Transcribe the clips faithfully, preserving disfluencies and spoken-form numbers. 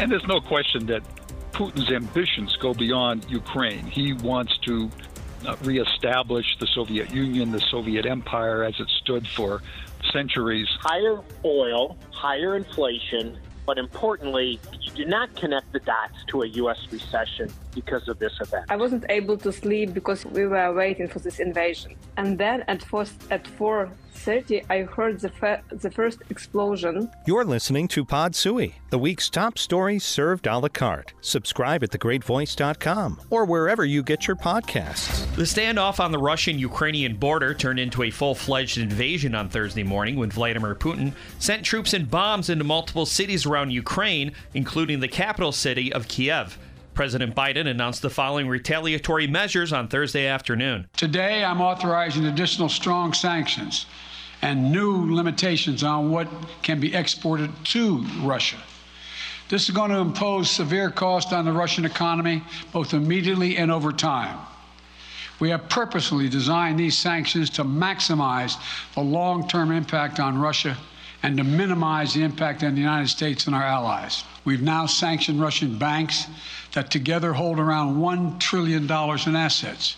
And there's no question that Putin's ambitions go beyond Ukraine. He wants to uh, reestablish the Soviet Union, the Soviet Empire as it stood for centuries. Higher oil, higher inflation, but importantly, you do not connect the dots to a U S recession because of this event. I wasn't able to sleep because we were waiting for this invasion. And then at four, at four thirty, I heard the, fe- the first explosion. You're listening to Pod Sui, the week's top stories served a la carte. Subscribe at the great voice dot com or wherever you get your podcasts. The standoff on the Russian-Ukrainian border turned into a full-fledged invasion on Thursday morning when Vladimir Putin sent troops and bombs into multiple cities around Ukraine, including the capital city of Kiev. President Biden announced the following retaliatory measures on Thursday afternoon. Today, I'm authorizing additional strong sanctions and new limitations on what can be exported to Russia. This is going to impose severe cost on the Russian economy, both immediately and over time. We have purposely designed these sanctions to maximize the long-term impact on Russia and to minimize the impact on the United States and our allies. We've now sanctioned Russian banks that together hold around one trillion dollars in assets.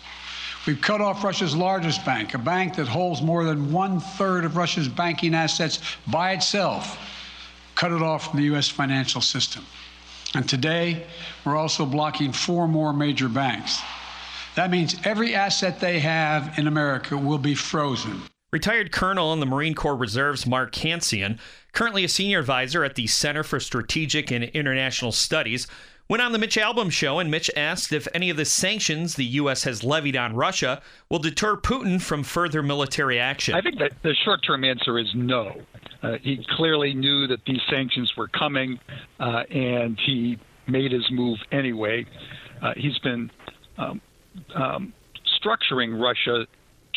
We've cut off Russia's largest bank, a bank that holds more than one-third of Russia's banking assets by itself, cut it off from the U S financial system. And today, we're also blocking four more major banks. That means every asset they have in America will be frozen. Retired Colonel in the Marine Corps Reserves Mark Kansian, currently a senior advisor at the Center for Strategic and International Studies, went on the Mitch Albom show, and Mitch asked if any of the sanctions the U S has levied on Russia will deter Putin from further military action. I think that the short-term answer is no. Uh, he clearly knew that these sanctions were coming, uh, and he made his move anyway. Uh, he's been um, um, structuring Russia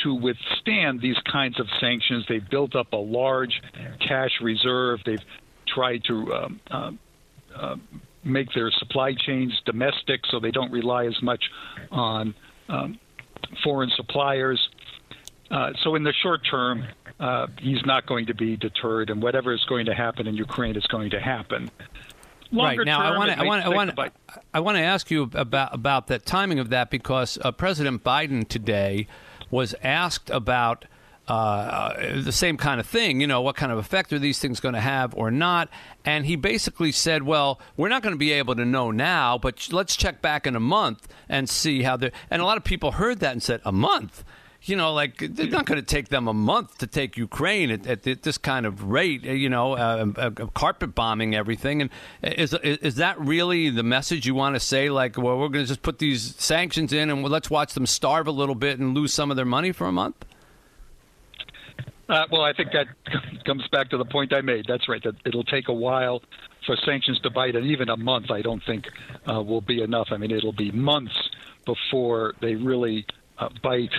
to withstand these kinds of sanctions. They've built up a large cash reserve. They've tried to um, uh, uh, make their supply chains domestic so they don't rely as much on um, foreign suppliers. Uh, so in the short term, uh, he's not going to be deterred, and whatever is going to happen in Ukraine is going to happen. Longer right now, term, I want to I want I want I want to ask you about about the timing of that, because uh, President Biden today was asked about uh, the same kind of thing, you know, what kind of effect are these things going to have or not? And he basically said, well, we're not going to be able to know now, but let's check back in a month and see how they're. And a lot of people heard that and said, a month? You know, like, they're not going to take them a month to take Ukraine at, at, at this kind of rate, you know, uh, uh, carpet bombing everything. And is is that really the message you want to say? Like, well, we're going to just put these sanctions in and let's watch them starve a little bit and lose some of their money for a month? Uh, well, I think that comes back to the point I made. That's right. That it'll take a while for sanctions to bite. And even a month, I don't think uh, will be enough. I mean, it'll be months before they really Uh, bite,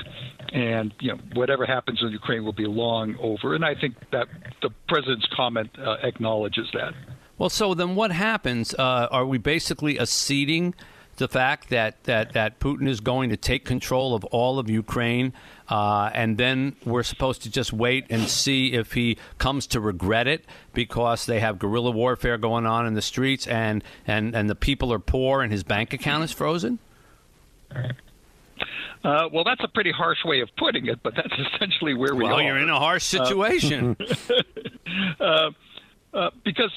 and you know, whatever happens in Ukraine will be long over. And I think that the president's comment uh, acknowledges that. Well, so then what happens? Uh, are we basically acceding the fact that, that, that Putin is going to take control of all of Ukraine, uh, and then we're supposed to just wait and see if he comes to regret it, because they have guerrilla warfare going on in the streets, and, and, and the people are poor and his bank account is frozen? All right. Uh, well, that's a pretty harsh way of putting it, but that's essentially where we well, are. Well, you're in a harsh situation. Uh, uh, uh, because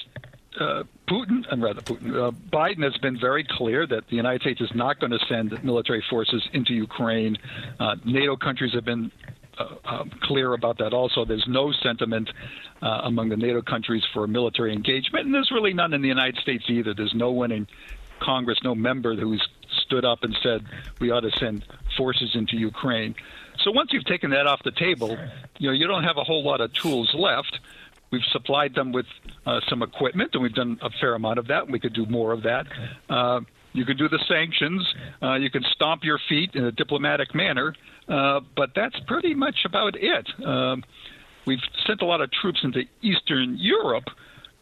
uh, Putin, and rather Putin, uh, Biden has been very clear that the United States is not going to send military forces into Ukraine. Uh, NATO countries have been uh, uh, clear about that also. There's no sentiment uh, among the NATO countries for military engagement, and there's really none in the United States either. There's no one in Congress, no member who's stood up and said we ought to send forces into Ukraine. So once you've taken that off the table, you know, you don't have a whole lot of tools left. We've supplied them with uh, some equipment, and we've done a fair amount of that, and we could do more of that. Uh, you could do the sanctions. Uh, you can stomp your feet in a diplomatic manner, uh, but that's pretty much about it. Um, we've sent a lot of troops into Eastern Europe,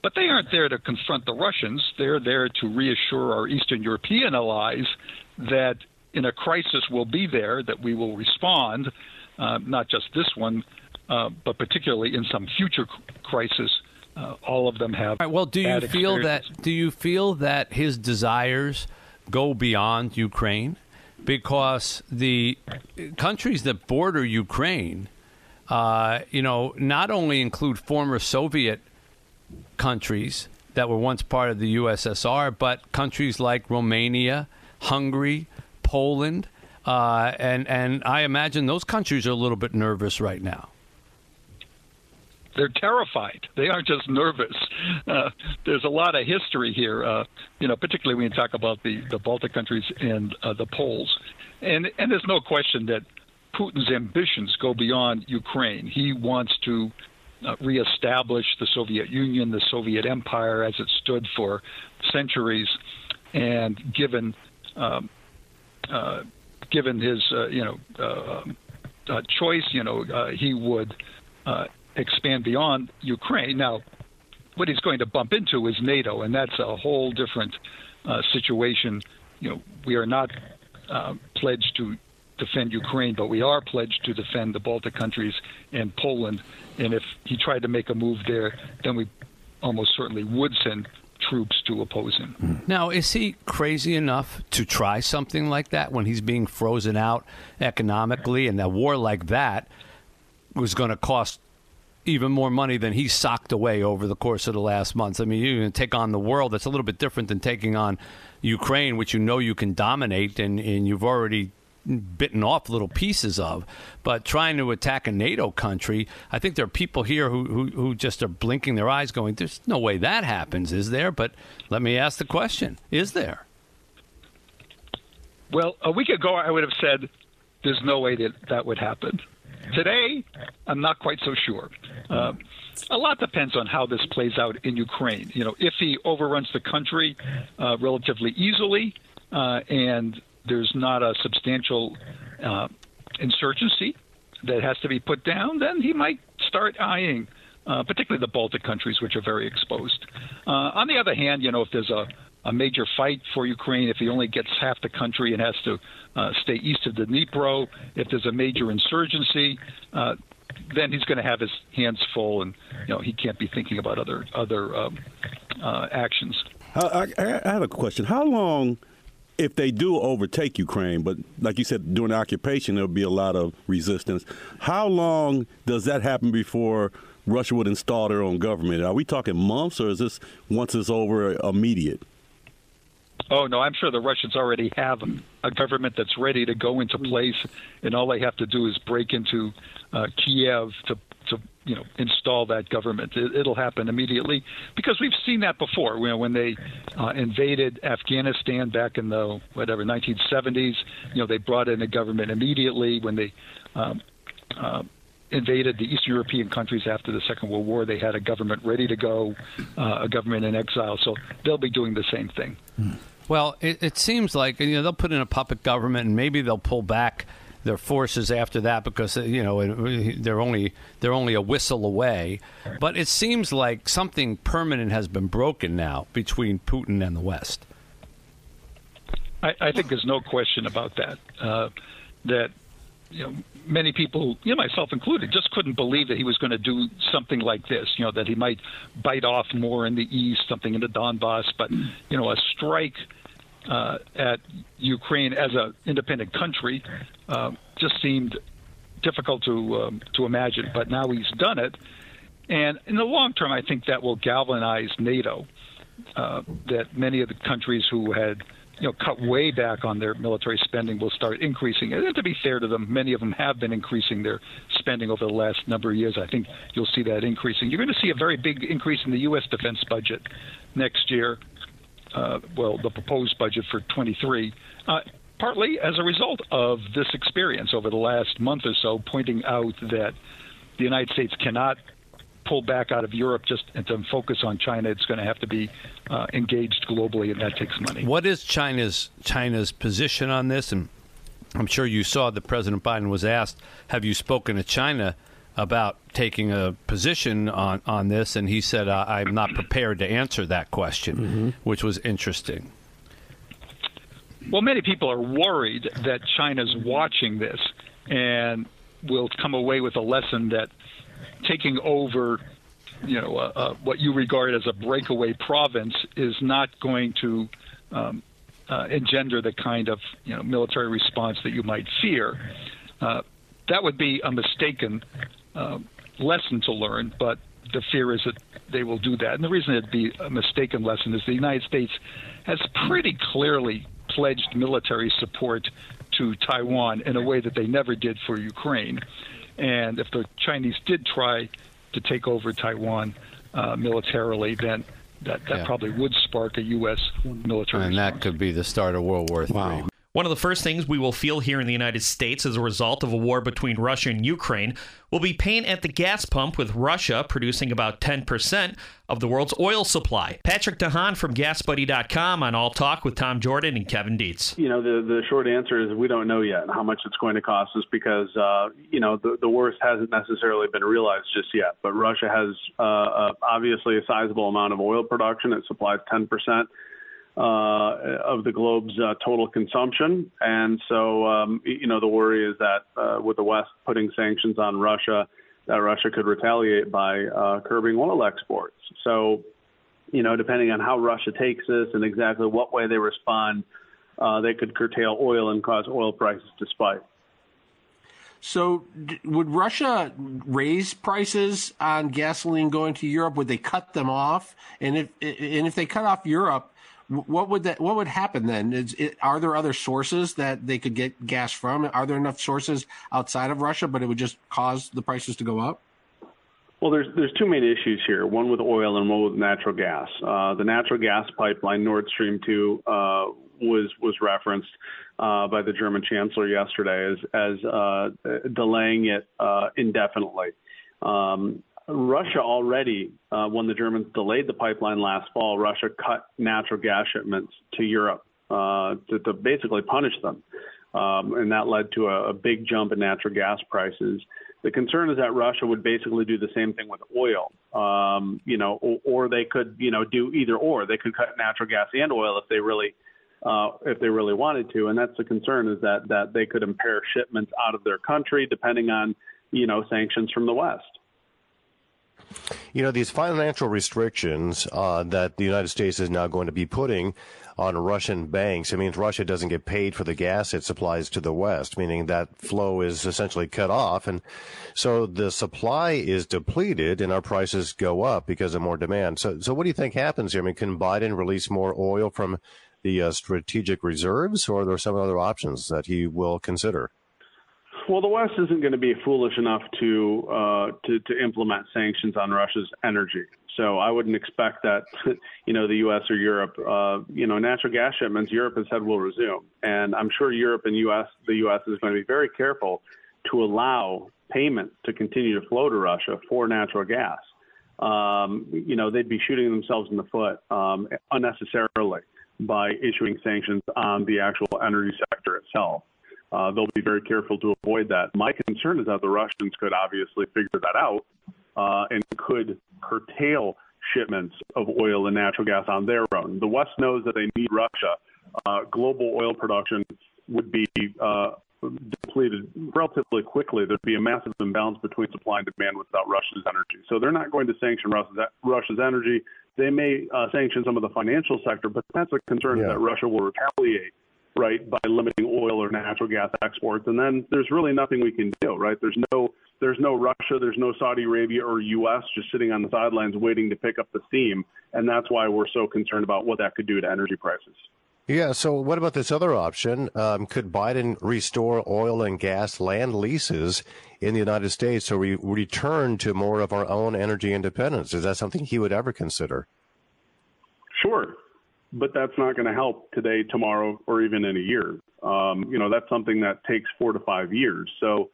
but they aren't there to confront the Russians. They're there to reassure our Eastern European allies that in a crisis we'll be there, that we will respond, uh, not just this one, uh, but particularly in some future crisis uh, all of them have. All right, well, do you feel that, do you feel that his desires go beyond Ukraine? Because the countries that border Ukraine, uh, you know, not only include former Soviet countries that were once part of the U S S R, but countries like Romania, Hungary, Poland, uh, and and I imagine those countries are a little bit nervous right now. They're terrified. They aren't just nervous. Uh, there's a lot of history here, uh, you know, particularly when you talk about the, the Baltic countries and uh, the Poles. And, and there's no question that Putin's ambitions go beyond Ukraine. He wants to uh, reestablish the Soviet Union, the Soviet Empire, as it stood for centuries. And given um, uh, given his, uh, you know, uh, uh, choice, you know, uh, he would uh, expand beyond Ukraine. Now, what he's going to bump into is NATO, and that's a whole different uh, situation. You know, we are not uh, pledged to defend Ukraine, but we are pledged to defend the Baltic countries and Poland. And if he tried to make a move there, then we almost certainly would send troops to oppose him. Now, is he crazy enough to try something like that when he's being frozen out economically, and a war like that was going to cost even more money than he socked away over the course of the last months? I mean, you can take on the world. That's a little bit different than taking on Ukraine, which you know you can dominate and, and you've already bitten off little pieces of. But trying to attack a NATO country, I think there are people here who, who, who just are blinking their eyes going, there's no way that happens, is there? But let me ask the question, is there? Well, a week ago, I would have said there's no way that that would happen. Today, I'm not quite so sure. Uh, a lot depends on how this plays out in Ukraine. You know, if he overruns the country uh, relatively easily uh, and there's not a substantial uh, insurgency that has to be put down, then he might start eyeing, uh, particularly the Baltic countries, which are very exposed. Uh, on the other hand, you know, if there's a a major fight for Ukraine, if he only gets half the country and has to uh, stay east of the Dnipro, if there's a major insurgency, uh, then he's going to have his hands full, and you know he can't be thinking about other other um, uh, actions. I, I, I have a question. How long, if they do overtake Ukraine, but like you said, during the occupation, there'll be a lot of resistance. How long does that happen before Russia would install their own government? Are we talking months, or is this, once it's over, immediate? Oh, no, I'm sure the Russians already have a government that's ready to go into place, and all they have to do is break into uh, Kiev to, to, you know, install that government. It, it'll happen immediately, because we've seen that before. You know, when they uh, invaded Afghanistan back in the, whatever, nineteen seventies, you know, they brought in a government immediately. When they um, uh, invaded the Eastern European countries after the Second World War, they had a government ready to go, uh, a government in exile. So they'll be doing the same thing. Hmm. Well, it, it seems like, you know, they'll put in a puppet government, and maybe they'll pull back their forces after that, because, you know, they're only they're only a whistle away. But it seems like something permanent has been broken now between Putin and the West. I, I think there's no question about that, uh, that, you know, many people, you know, myself included, just couldn't believe that he was going to do something like this, you know, that he might bite off more in the east, something in the Donbass. But, you know, a strike uh, at Ukraine as an independent country uh, just seemed difficult to, um, to imagine. But now he's done it. And in the long term, I think that will galvanize NATO, uh, that many of the countries who had, you know, cut way back on their military spending will start increasing. And to be fair to them, many of them have been increasing their spending over the last number of years. I think you'll see that increasing. You're going to see a very big increase in the U S defense budget next year, uh, well, the proposed budget for twenty-three, uh, partly as a result of this experience over the last month or so, pointing out that the United States cannot pull back out of Europe just to focus on China. It's going to have to be uh, engaged globally, and that takes money. What is China's China's position on this? And I'm sure you saw that President Biden was asked, have you spoken to China about taking a position on, on this? And he said, I, I'm not prepared to answer that question, mm-hmm. which was interesting. Well, many people are worried that China's watching this and will come away with a lesson that taking over you know, uh, uh, what you regard as a breakaway province is not going to um, uh, engender the kind of, you know, military response that you might fear. Uh, that would be a mistaken uh, lesson to learn, but the fear is that they will do that. And the reason it'd be a mistaken lesson is the United States has pretty clearly pledged military support to Taiwan in a way that they never did for Ukraine. And if the Chinese did try to take over Taiwan uh, militarily, then that, that yeah. probably would spark a U S military and response. That could be the start of World War Three. Wow. One of the first things we will feel here in the United States as a result of a war between Russia and Ukraine will be pain at the gas pump, with Russia producing about ten percent of the world's oil supply. Patrick DeHaan from gas buddy dot com on All Talk with Tom Jordan and Kevin Dietz. You know, the, the short answer is we don't know yet how much it's going to cost us because, uh, you know, the, the worst hasn't necessarily been realized just yet. But Russia has uh, uh, obviously a sizable amount of oil production. It supplies ten percent. Uh, of the globe's uh, total consumption. And so, um, you know, the worry is that uh, with the West putting sanctions on Russia, that Russia could retaliate by uh, curbing oil exports. So, you know, depending on how Russia takes this and exactly what way they respond, uh, they could curtail oil and cause oil prices to spike. So d- would Russia raise prices on gasoline going to Europe? Would they cut them off? And if, and if they cut off Europe, What would that? What would happen then? Is it, are there other sources that they could get gas from? Are there enough sources outside of Russia, but it would just cause the prices to go up? Well, there's there's two main issues here: one with oil and one with natural gas. Uh, the natural gas pipeline Nord Stream two uh, was was referenced uh, by the German Chancellor yesterday as as uh, delaying it uh, indefinitely. Um, Russia already, uh, when the Germans delayed the pipeline last fall, Russia cut natural gas shipments to Europe uh, to, to basically punish them. Um, and that led to a, a big jump in natural gas prices. The concern is that Russia would basically do the same thing with oil, um, you know, or, or they could, you know, do either or. They could cut natural gas and oil if they really uh, if they really wanted to. And that's the concern, is that, that they could impair shipments out of their country depending on, you know, sanctions from the West. You know, these financial restrictions uh, that the United States is now going to be putting on Russian banks, it means Russia doesn't get paid for the gas it supplies to the West, meaning that flow is essentially cut off. And so the supply is depleted and our prices go up because of more demand. So so what do you think happens here? I mean, can Biden release more oil from the uh, strategic reserves, or are there some other options that he will consider? Well, the West isn't going to be foolish enough to, uh, to to implement sanctions on Russia's energy. So I wouldn't expect that, you know, the U S or Europe, uh, you know, natural gas shipments, Europe has said will resume. And I'm sure Europe and U S, the U S is going to be very careful to allow payments to continue to flow to Russia for natural gas. Um, you know, they'd be shooting themselves in the foot um, unnecessarily by issuing sanctions on the actual energy sector itself. Uh, they'll be very careful to avoid that. My concern is that the Russians could obviously figure that out uh, and could curtail shipments of oil and natural gas on their own. The West knows that they need Russia. Uh, global oil production would be uh, depleted relatively quickly. There'd be a massive imbalance between supply and demand without Russia's energy. So they're not going to sanction Russia's energy. They may uh, sanction some of the financial sector, but that's a concern yeah. that Russia will retaliate. Right, by limiting oil or natural gas exports, and then there's really nothing we can do. Right, there's no, there's no Russia, there's no Saudi Arabia or U S just sitting on the sidelines waiting to pick up the steam, and that's why we're so concerned about what that could do to energy prices. Yeah. So, what about this other option? Um, could Biden restore oil and gas land leases in the United States so we return to more of our own energy independence? Is that something he would ever consider? Sure. But that's not going to help today, tomorrow, or even in a year. Um, you know, that's something that takes four to five years. So,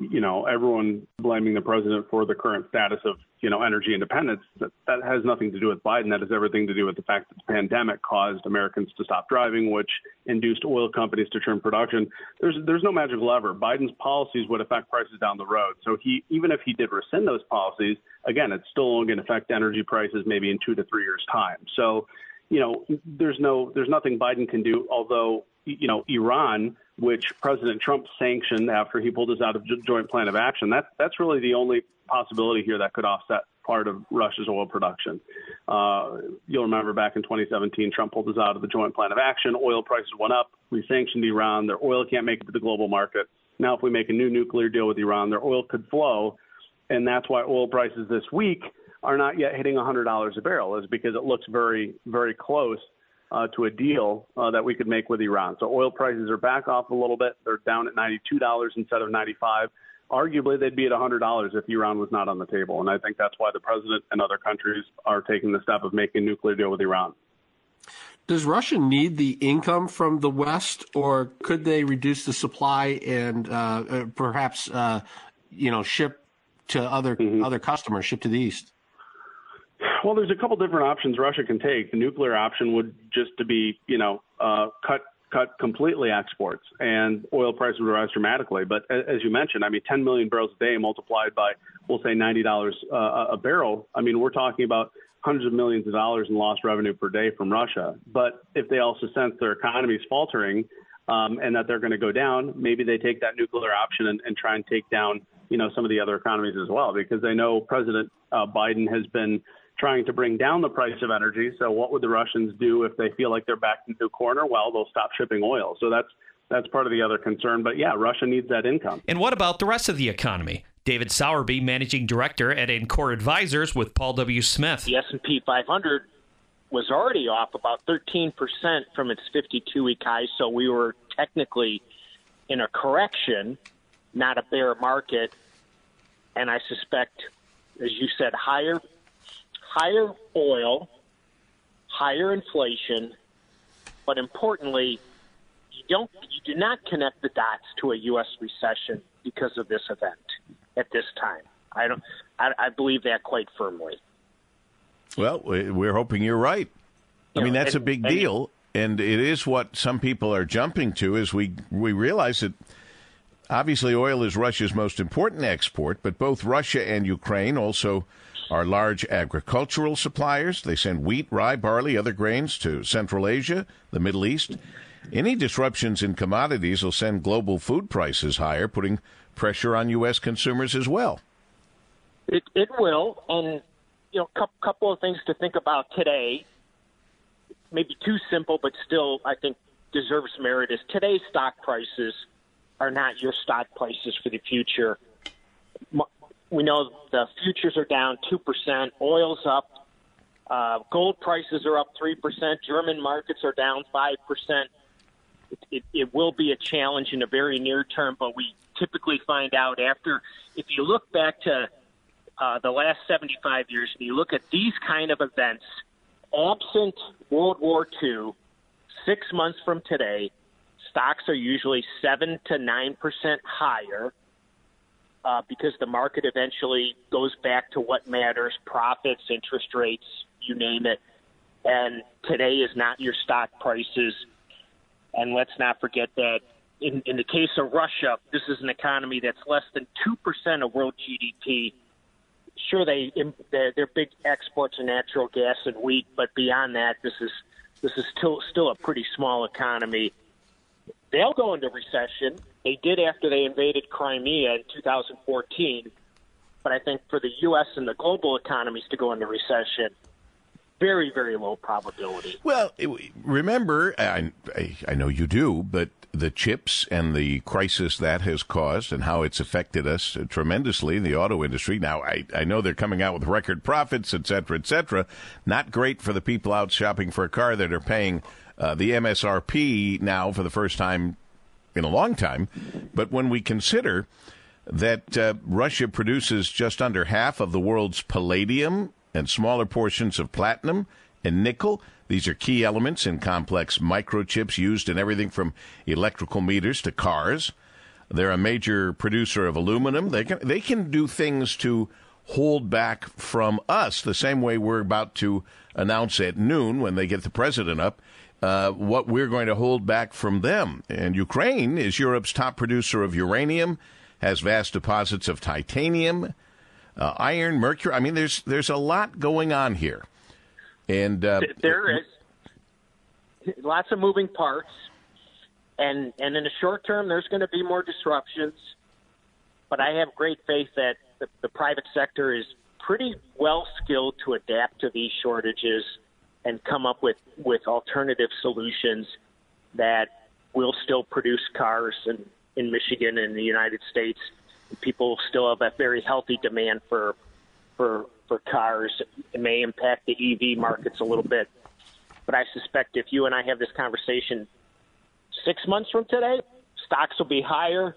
you know, everyone blaming the president for the current status of, you know, energy independence, that, that has nothing to do with Biden. That has everything to do with the fact that the pandemic caused Americans to stop driving, which induced oil companies to trim production. There's there's no magic lever. Biden's policies would affect prices down the road. So he even if he did rescind those policies, again, it's still only going to affect energy prices maybe in two to three years' time. So, you know, there's no, there's nothing Biden can do, although, you know, Iran, which President Trump sanctioned after he pulled us out of Joint Plan of Action, that, that's really the only possibility here that could offset part of Russia's oil production. Uh, you'll remember back in twenty seventeen, Trump pulled us out of the Joint Plan of Action. Oil prices went up. We sanctioned Iran. Their oil can't make it to the global market. Now, if we make a new nuclear deal with Iran, their oil could flow. And that's why oil prices this week are not yet hitting one hundred dollars a barrel, is because it looks very, very close uh, to a deal uh, that we could make with Iran. So oil prices are back off a little bit. They're down at ninety-two dollars instead of ninety-five dollars. Arguably, they'd be at one hundred dollars if Iran was not on the table. And I think that's why the president and other countries are taking the step of making a nuclear deal with Iran. Does Russia need the income from the West, or could they reduce the supply and uh, perhaps, uh, you know, ship to other mm-hmm. other customers, ship to the East? Well, there's a couple different options Russia can take. The nuclear option would just to be, you know, uh, cut cut completely exports, and oil prices would rise dramatically. But as you mentioned, I mean, ten million barrels a day multiplied by, we'll say, ninety dollars uh, a barrel. I mean, we're talking about hundreds of millions of dollars in lost revenue per day from Russia. But if they also sense their economy is faltering um, and that they're going to go down, maybe they take that nuclear option and, and try and take down, you know, some of the other economies as well, because they know President uh, Biden has been trying to bring down the price of energy. So what would the Russians do if they feel like they're backed into a corner? Well, they'll stop shipping oil. So that's that's part of the other concern. But yeah, Russia needs that income. And what about the rest of the economy? David Sowerby, managing director at Encore Advisors with Paul W. Smith. The S and P five hundred was already off about thirteen percent from its fifty-two week high. So we were technically in a correction, not a bear market. And I suspect, as you said, higher Higher oil, higher inflation, but importantly, you don't, you do not connect the dots to a U S recession because of this event at this time. I don't. I, I believe that quite firmly. Well, we're hoping you're right. I yeah, mean, that's and, a big and, deal, and it is what some people are jumping to. Is we we realize that obviously oil is Russia's most important export, but both Russia and Ukraine also are large agricultural suppliers. They send wheat, rye, barley, other grains to Central Asia, the Middle East. Any disruptions in commodities will send global food prices higher, putting pressure on U S consumers as well. It, it will. And, you know, a couple of things to think about today, maybe too simple, but still I think deserves merit, is today's stock prices are not your stock prices for the future. We know the futures are down two percent, oil's up, uh, gold prices are up three percent, German markets are down five percent. It, it, it will be a challenge in the very near term, but we typically find out after. If you look back to uh, the last seventy-five years and you look at these kind of events, absent World War Two, six months from today, stocks are usually seven to nine percent higher. Uh, because the market eventually goes back to what matters, profits, interest rates, you name it. And today is not your stock prices. And let's not forget that in, in the case of Russia, this is an economy that's less than two percent of world G D P. Sure, they their, their big exports are natural gas and wheat, but beyond that, this is this is still still a pretty small economy. They'll go into recession. They did after they invaded Crimea in two thousand fourteen. But I think for the U S and the global economies to go into recession, very, very low probability. Well, remember, I, I know you do, but the chips and the crisis that has caused and how it's affected us tremendously in the auto industry. Now, I, I know they're coming out with record profits, et cetera, et cetera. Not great for the people out shopping for a car that are paying uh, the M S R P now for the first time in a long time. But when we consider that uh, Russia produces just under half of the world's palladium and smaller portions of platinum and nickel, these are key elements in complex microchips used in everything from electrical meters to cars. They're a major producer of aluminum. They can, they can do things to hold back from us the same way we're about to announce at noon when they get the president up. Uh, what we're going to hold back from them. And Ukraine is Europe's top producer of uranium, has vast deposits of titanium, uh, iron, mercury. I mean, there's there's a lot going on here. And uh, there is lots of moving parts. And, and in the short term, there's going to be more disruptions. But I have great faith that the, the private sector is pretty well skilled to adapt to these shortages and come up with, with alternative solutions that will still produce cars in, in Michigan and the United States. People still have a very healthy demand for for for cars. It may impact the E V markets a little bit. But I suspect if you and I have this conversation six months from today, stocks will be higher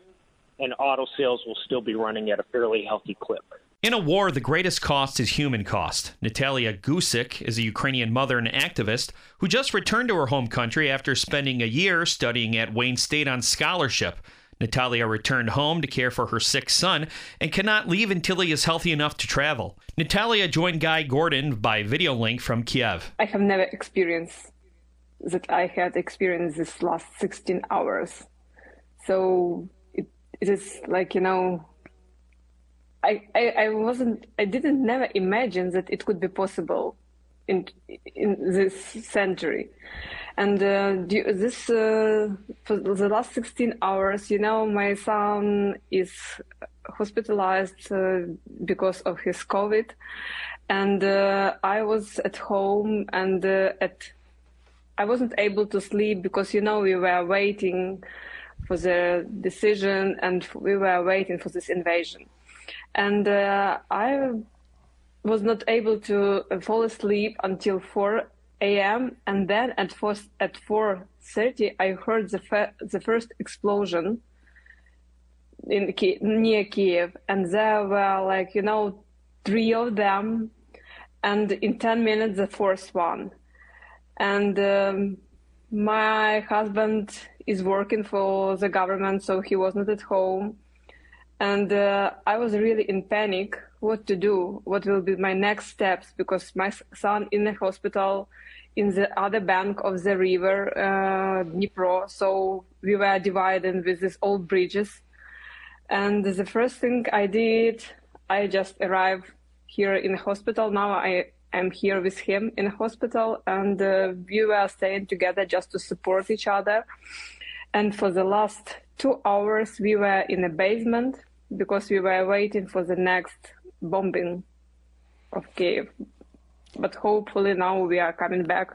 and auto sales will still be running at a fairly healthy clip. In a war, the greatest cost is human cost. Natalia Gusik is a Ukrainian mother and activist who just returned to her home country after spending a year studying at Wayne State on scholarship. Natalia returned home to care for her sick son and cannot leave until he is healthy enough to travel. Natalia joined Guy Gordon by video link from Kiev. I have never experienced that I had experienced this last sixteen hours. So it, it is like, you know, I, I, I wasn't, I didn't never imagine that it could be possible in in this century. And uh, this uh, for the last sixteen hours, you know, my son is hospitalized uh, because of his COVID, and uh, I was at home, and uh, at I wasn't able to sleep because, you know, we were waiting for the decision and we were waiting for this invasion, and uh, I was not able to fall asleep until four a.m. and then at four at four thirty, I heard the fe- the first explosion in Ki- near Kiev, and there were like you know three of them, and in ten minutes the fourth one. And um, my husband is working for the government, so he was not at home, and uh, I was really in panic. What to do? What will be my next steps? Because my son in the hospital, in the other bank of the river uh, Dnipro, so we were divided with these old bridges. And the first thing I did, I just arrived here in the hospital. Now I am here with him in the hospital, and uh, we were staying together just to support each other. And for the last two hours, we were in the basement because we were waiting for the next bombing of Kiev, but hopefully now we are coming back.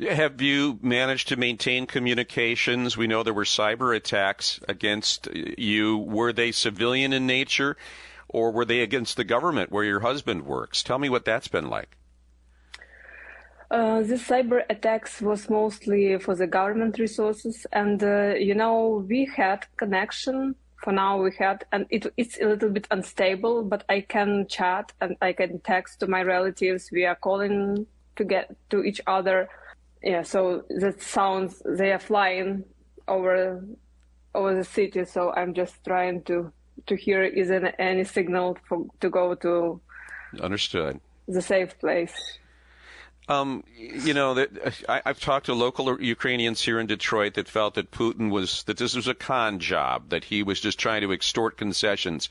Have you managed to maintain communications? We know there were cyber attacks against you. Were they civilian in nature, or were they against the government where your husband works? Tell me what that's been like. Uh, the cyber attacks was mostly for the government resources, and uh, you know we had connection. For now we had, and it, it's a little bit unstable, but I can chat and I can text to my relatives. We are calling to get to each other. Yeah, so that sounds, they are flying over over the city. So I'm just trying to, to hear is there any signal for, to go to Understood. The safe place. Um, you know, I, I've talked to local Ukrainians here in Detroit that felt that Putin was, that this was a con job, that he was just trying to extort concessions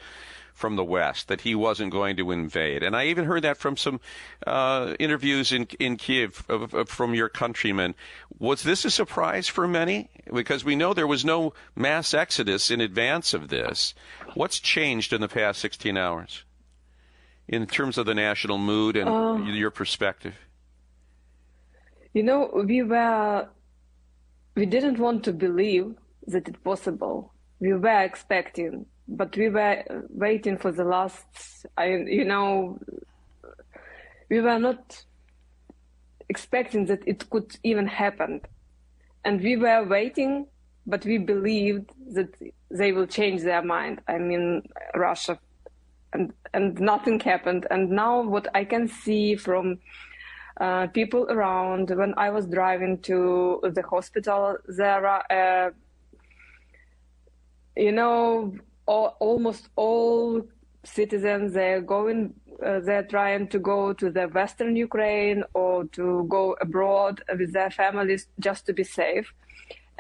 from the West, that he wasn't going to invade. And I even heard that from some uh, interviews in in Kiev of, of, from your countrymen. Was this a surprise for many? Because we know there was no mass exodus in advance of this. What's changed in the past sixteen hours in terms of the national mood and oh. your perspective? You know, we were, we didn't want to believe that it's possible. We were expecting, but we were waiting for the last, I, you know, we were not expecting that it could even happen. And we were waiting, but we believed that they will change their mind. I mean, Russia, and, and nothing happened. And now what I can see from Uh, people around, when I was driving to the hospital, there are, uh, you know, all, almost all citizens, they're going, uh, they're trying to go to the Western Ukraine or to go abroad with their families just to be safe.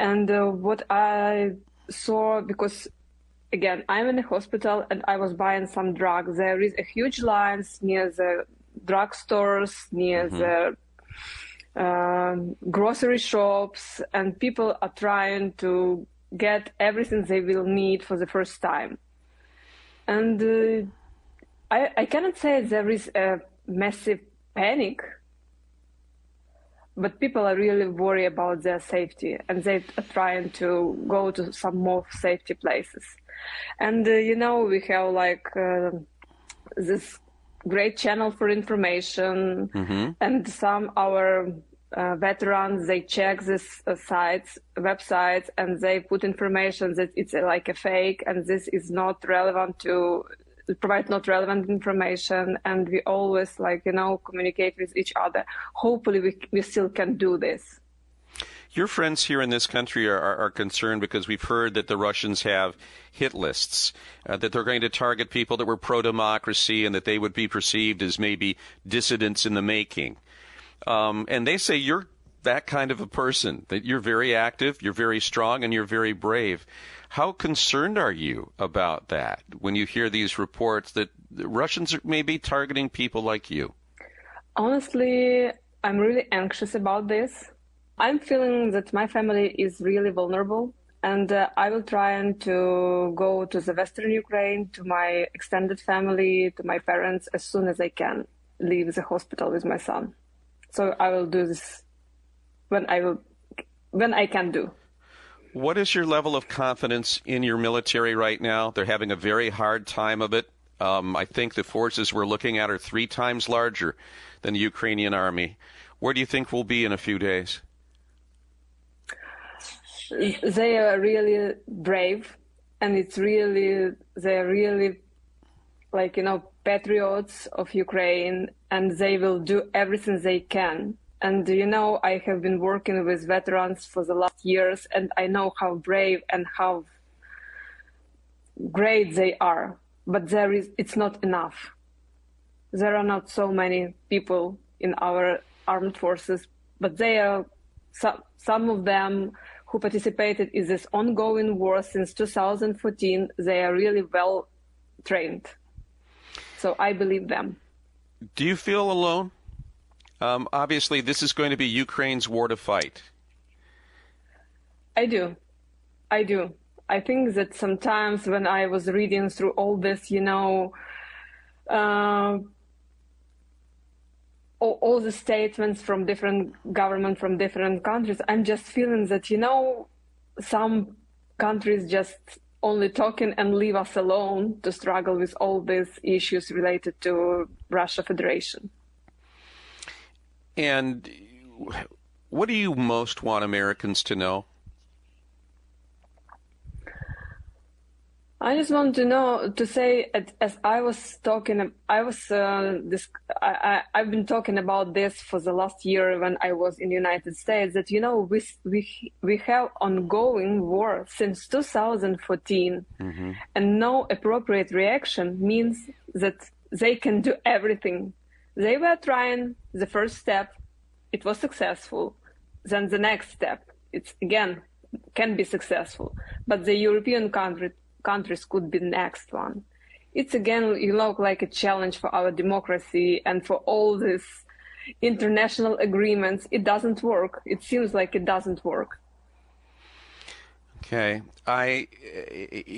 And uh, what I saw, because again, I'm in a hospital and I was buying some drugs. There is a huge lines near the drugstores, near mm-hmm. the uh, grocery shops, and people are trying to get everything they will need for the first time. And uh, I, I cannot say there is a massive panic, but people are really worried about their safety, and they are trying to go to some more safety places. And, uh, you know, we have like uh, this great channel for information, mm-hmm. and some our uh, veterans, they check these uh, sites, websites, and they put information that it's uh, like a fake, and this is not relevant to provide not relevant information. And we always, like, you know, communicate with each other. Hopefully we, we still can do this. Your friends here in this country are, are, are concerned because we've heard that the Russians have hit lists, uh, that they're going to target people that were pro-democracy and that they would be perceived as maybe dissidents in the making. Um, and they say you're that kind of a person, that you're very active, you're very strong, and you're very brave. How concerned are you about that when you hear these reports that the Russians are maybe targeting people like you? Honestly, I'm really anxious about this. I'm feeling that my family is really vulnerable, and uh, I will try and to go to the Western Ukraine, to my extended family, to my parents, as soon as I can leave the hospital with my son. So I will do this when I will, when I can do. What is your level of confidence in your military right now? They're having a very hard time of it. Um, I think the forces we're looking at are three times larger than the Ukrainian army. Where do you think we'll be in a few days? They are really brave, and it's really, they're really, like, you know, patriots of Ukraine, and they will do everything they can. And, you know, I have been working with veterans for the last years, and I know how brave and how great they are. But there is, it's not enough. There are not so many people in our armed forces, but they are, some, some of them who participated in this ongoing war since two thousand fourteen, they are really well trained. So I believe them. Do you feel alone? Um, obviously, this is going to be Ukraine's war to fight. I do. I do. I think that sometimes when I was reading through all this, you know, uh, all, all the statements from different governments, from different countries, I'm just feeling that, you know, some countries just only talking and leave us alone to struggle with all these issues related to Russia Federation. And what do you most want Americans to know? I just want to know, to say, as I was talking, I was, uh, this, I, I, I've been talking about this for the last year when I was in the United States, that, you know, we, we, we have ongoing war since two thousand fourteen, mm-hmm. and no appropriate reaction means that they can do everything. They were trying the first step, it was successful. Then the next step, it's again, can be successful. But the European country, countries could be next one. It's again, you know, like a challenge for our democracy and for all these international agreements. It doesn't work. It seems like it doesn't work. Okay. I,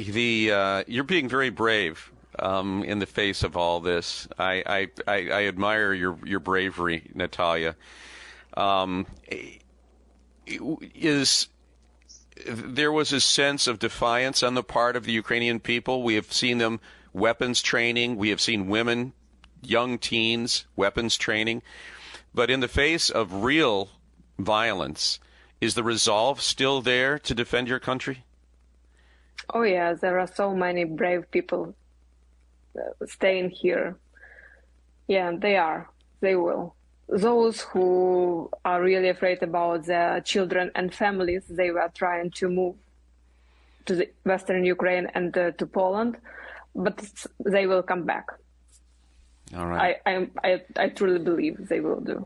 the, uh, you're being very brave. Um, in the face of all this, I, I, I, I admire your, your bravery, Natalia. Um, is there was a sense of defiance on the part of the Ukrainian people. We have seen them weapons training. We have seen women, young teens, weapons training. But in the face of real violence, is the resolve still there to defend your country? Oh, yeah. There are so many brave people staying here. Yeah, they are. They will. Those who are really afraid about their children and families, they were trying to move to the Western Ukraine and uh, to Poland, but they will come back. All right. I, I, I, I truly believe they will do.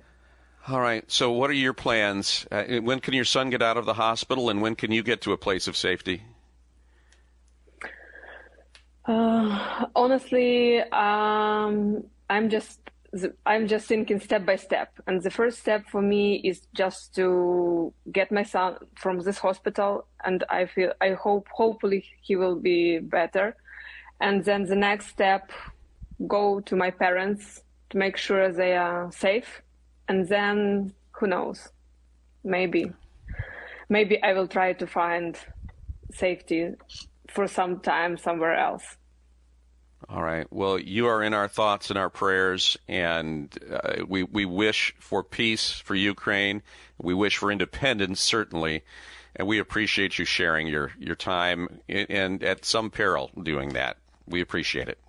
All right. So what are your plans? Uh, when can your son get out of the hospital, and when can you get to a place of safety? Uh, honestly, um, I'm just I'm just thinking step by step, and the first step for me is just to get my son from this hospital, and I feel I hope hopefully he will be better, and then the next step go to my parents to make sure they are safe. And then, who knows, maybe, maybe I will try to find safety for some time somewhere else. All right. Well, you are in our thoughts and our prayers, and uh, we, we wish for peace for Ukraine. We wish for independence, certainly, and we appreciate you sharing your, your time and, and at some peril doing that. We appreciate it.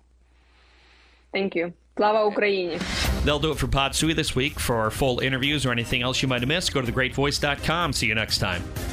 Thank you. Slava Ukraini. They'll do it for Pod Sui this week. For full interviews or anything else you might have missed, go to the great voice dot com. See you next time.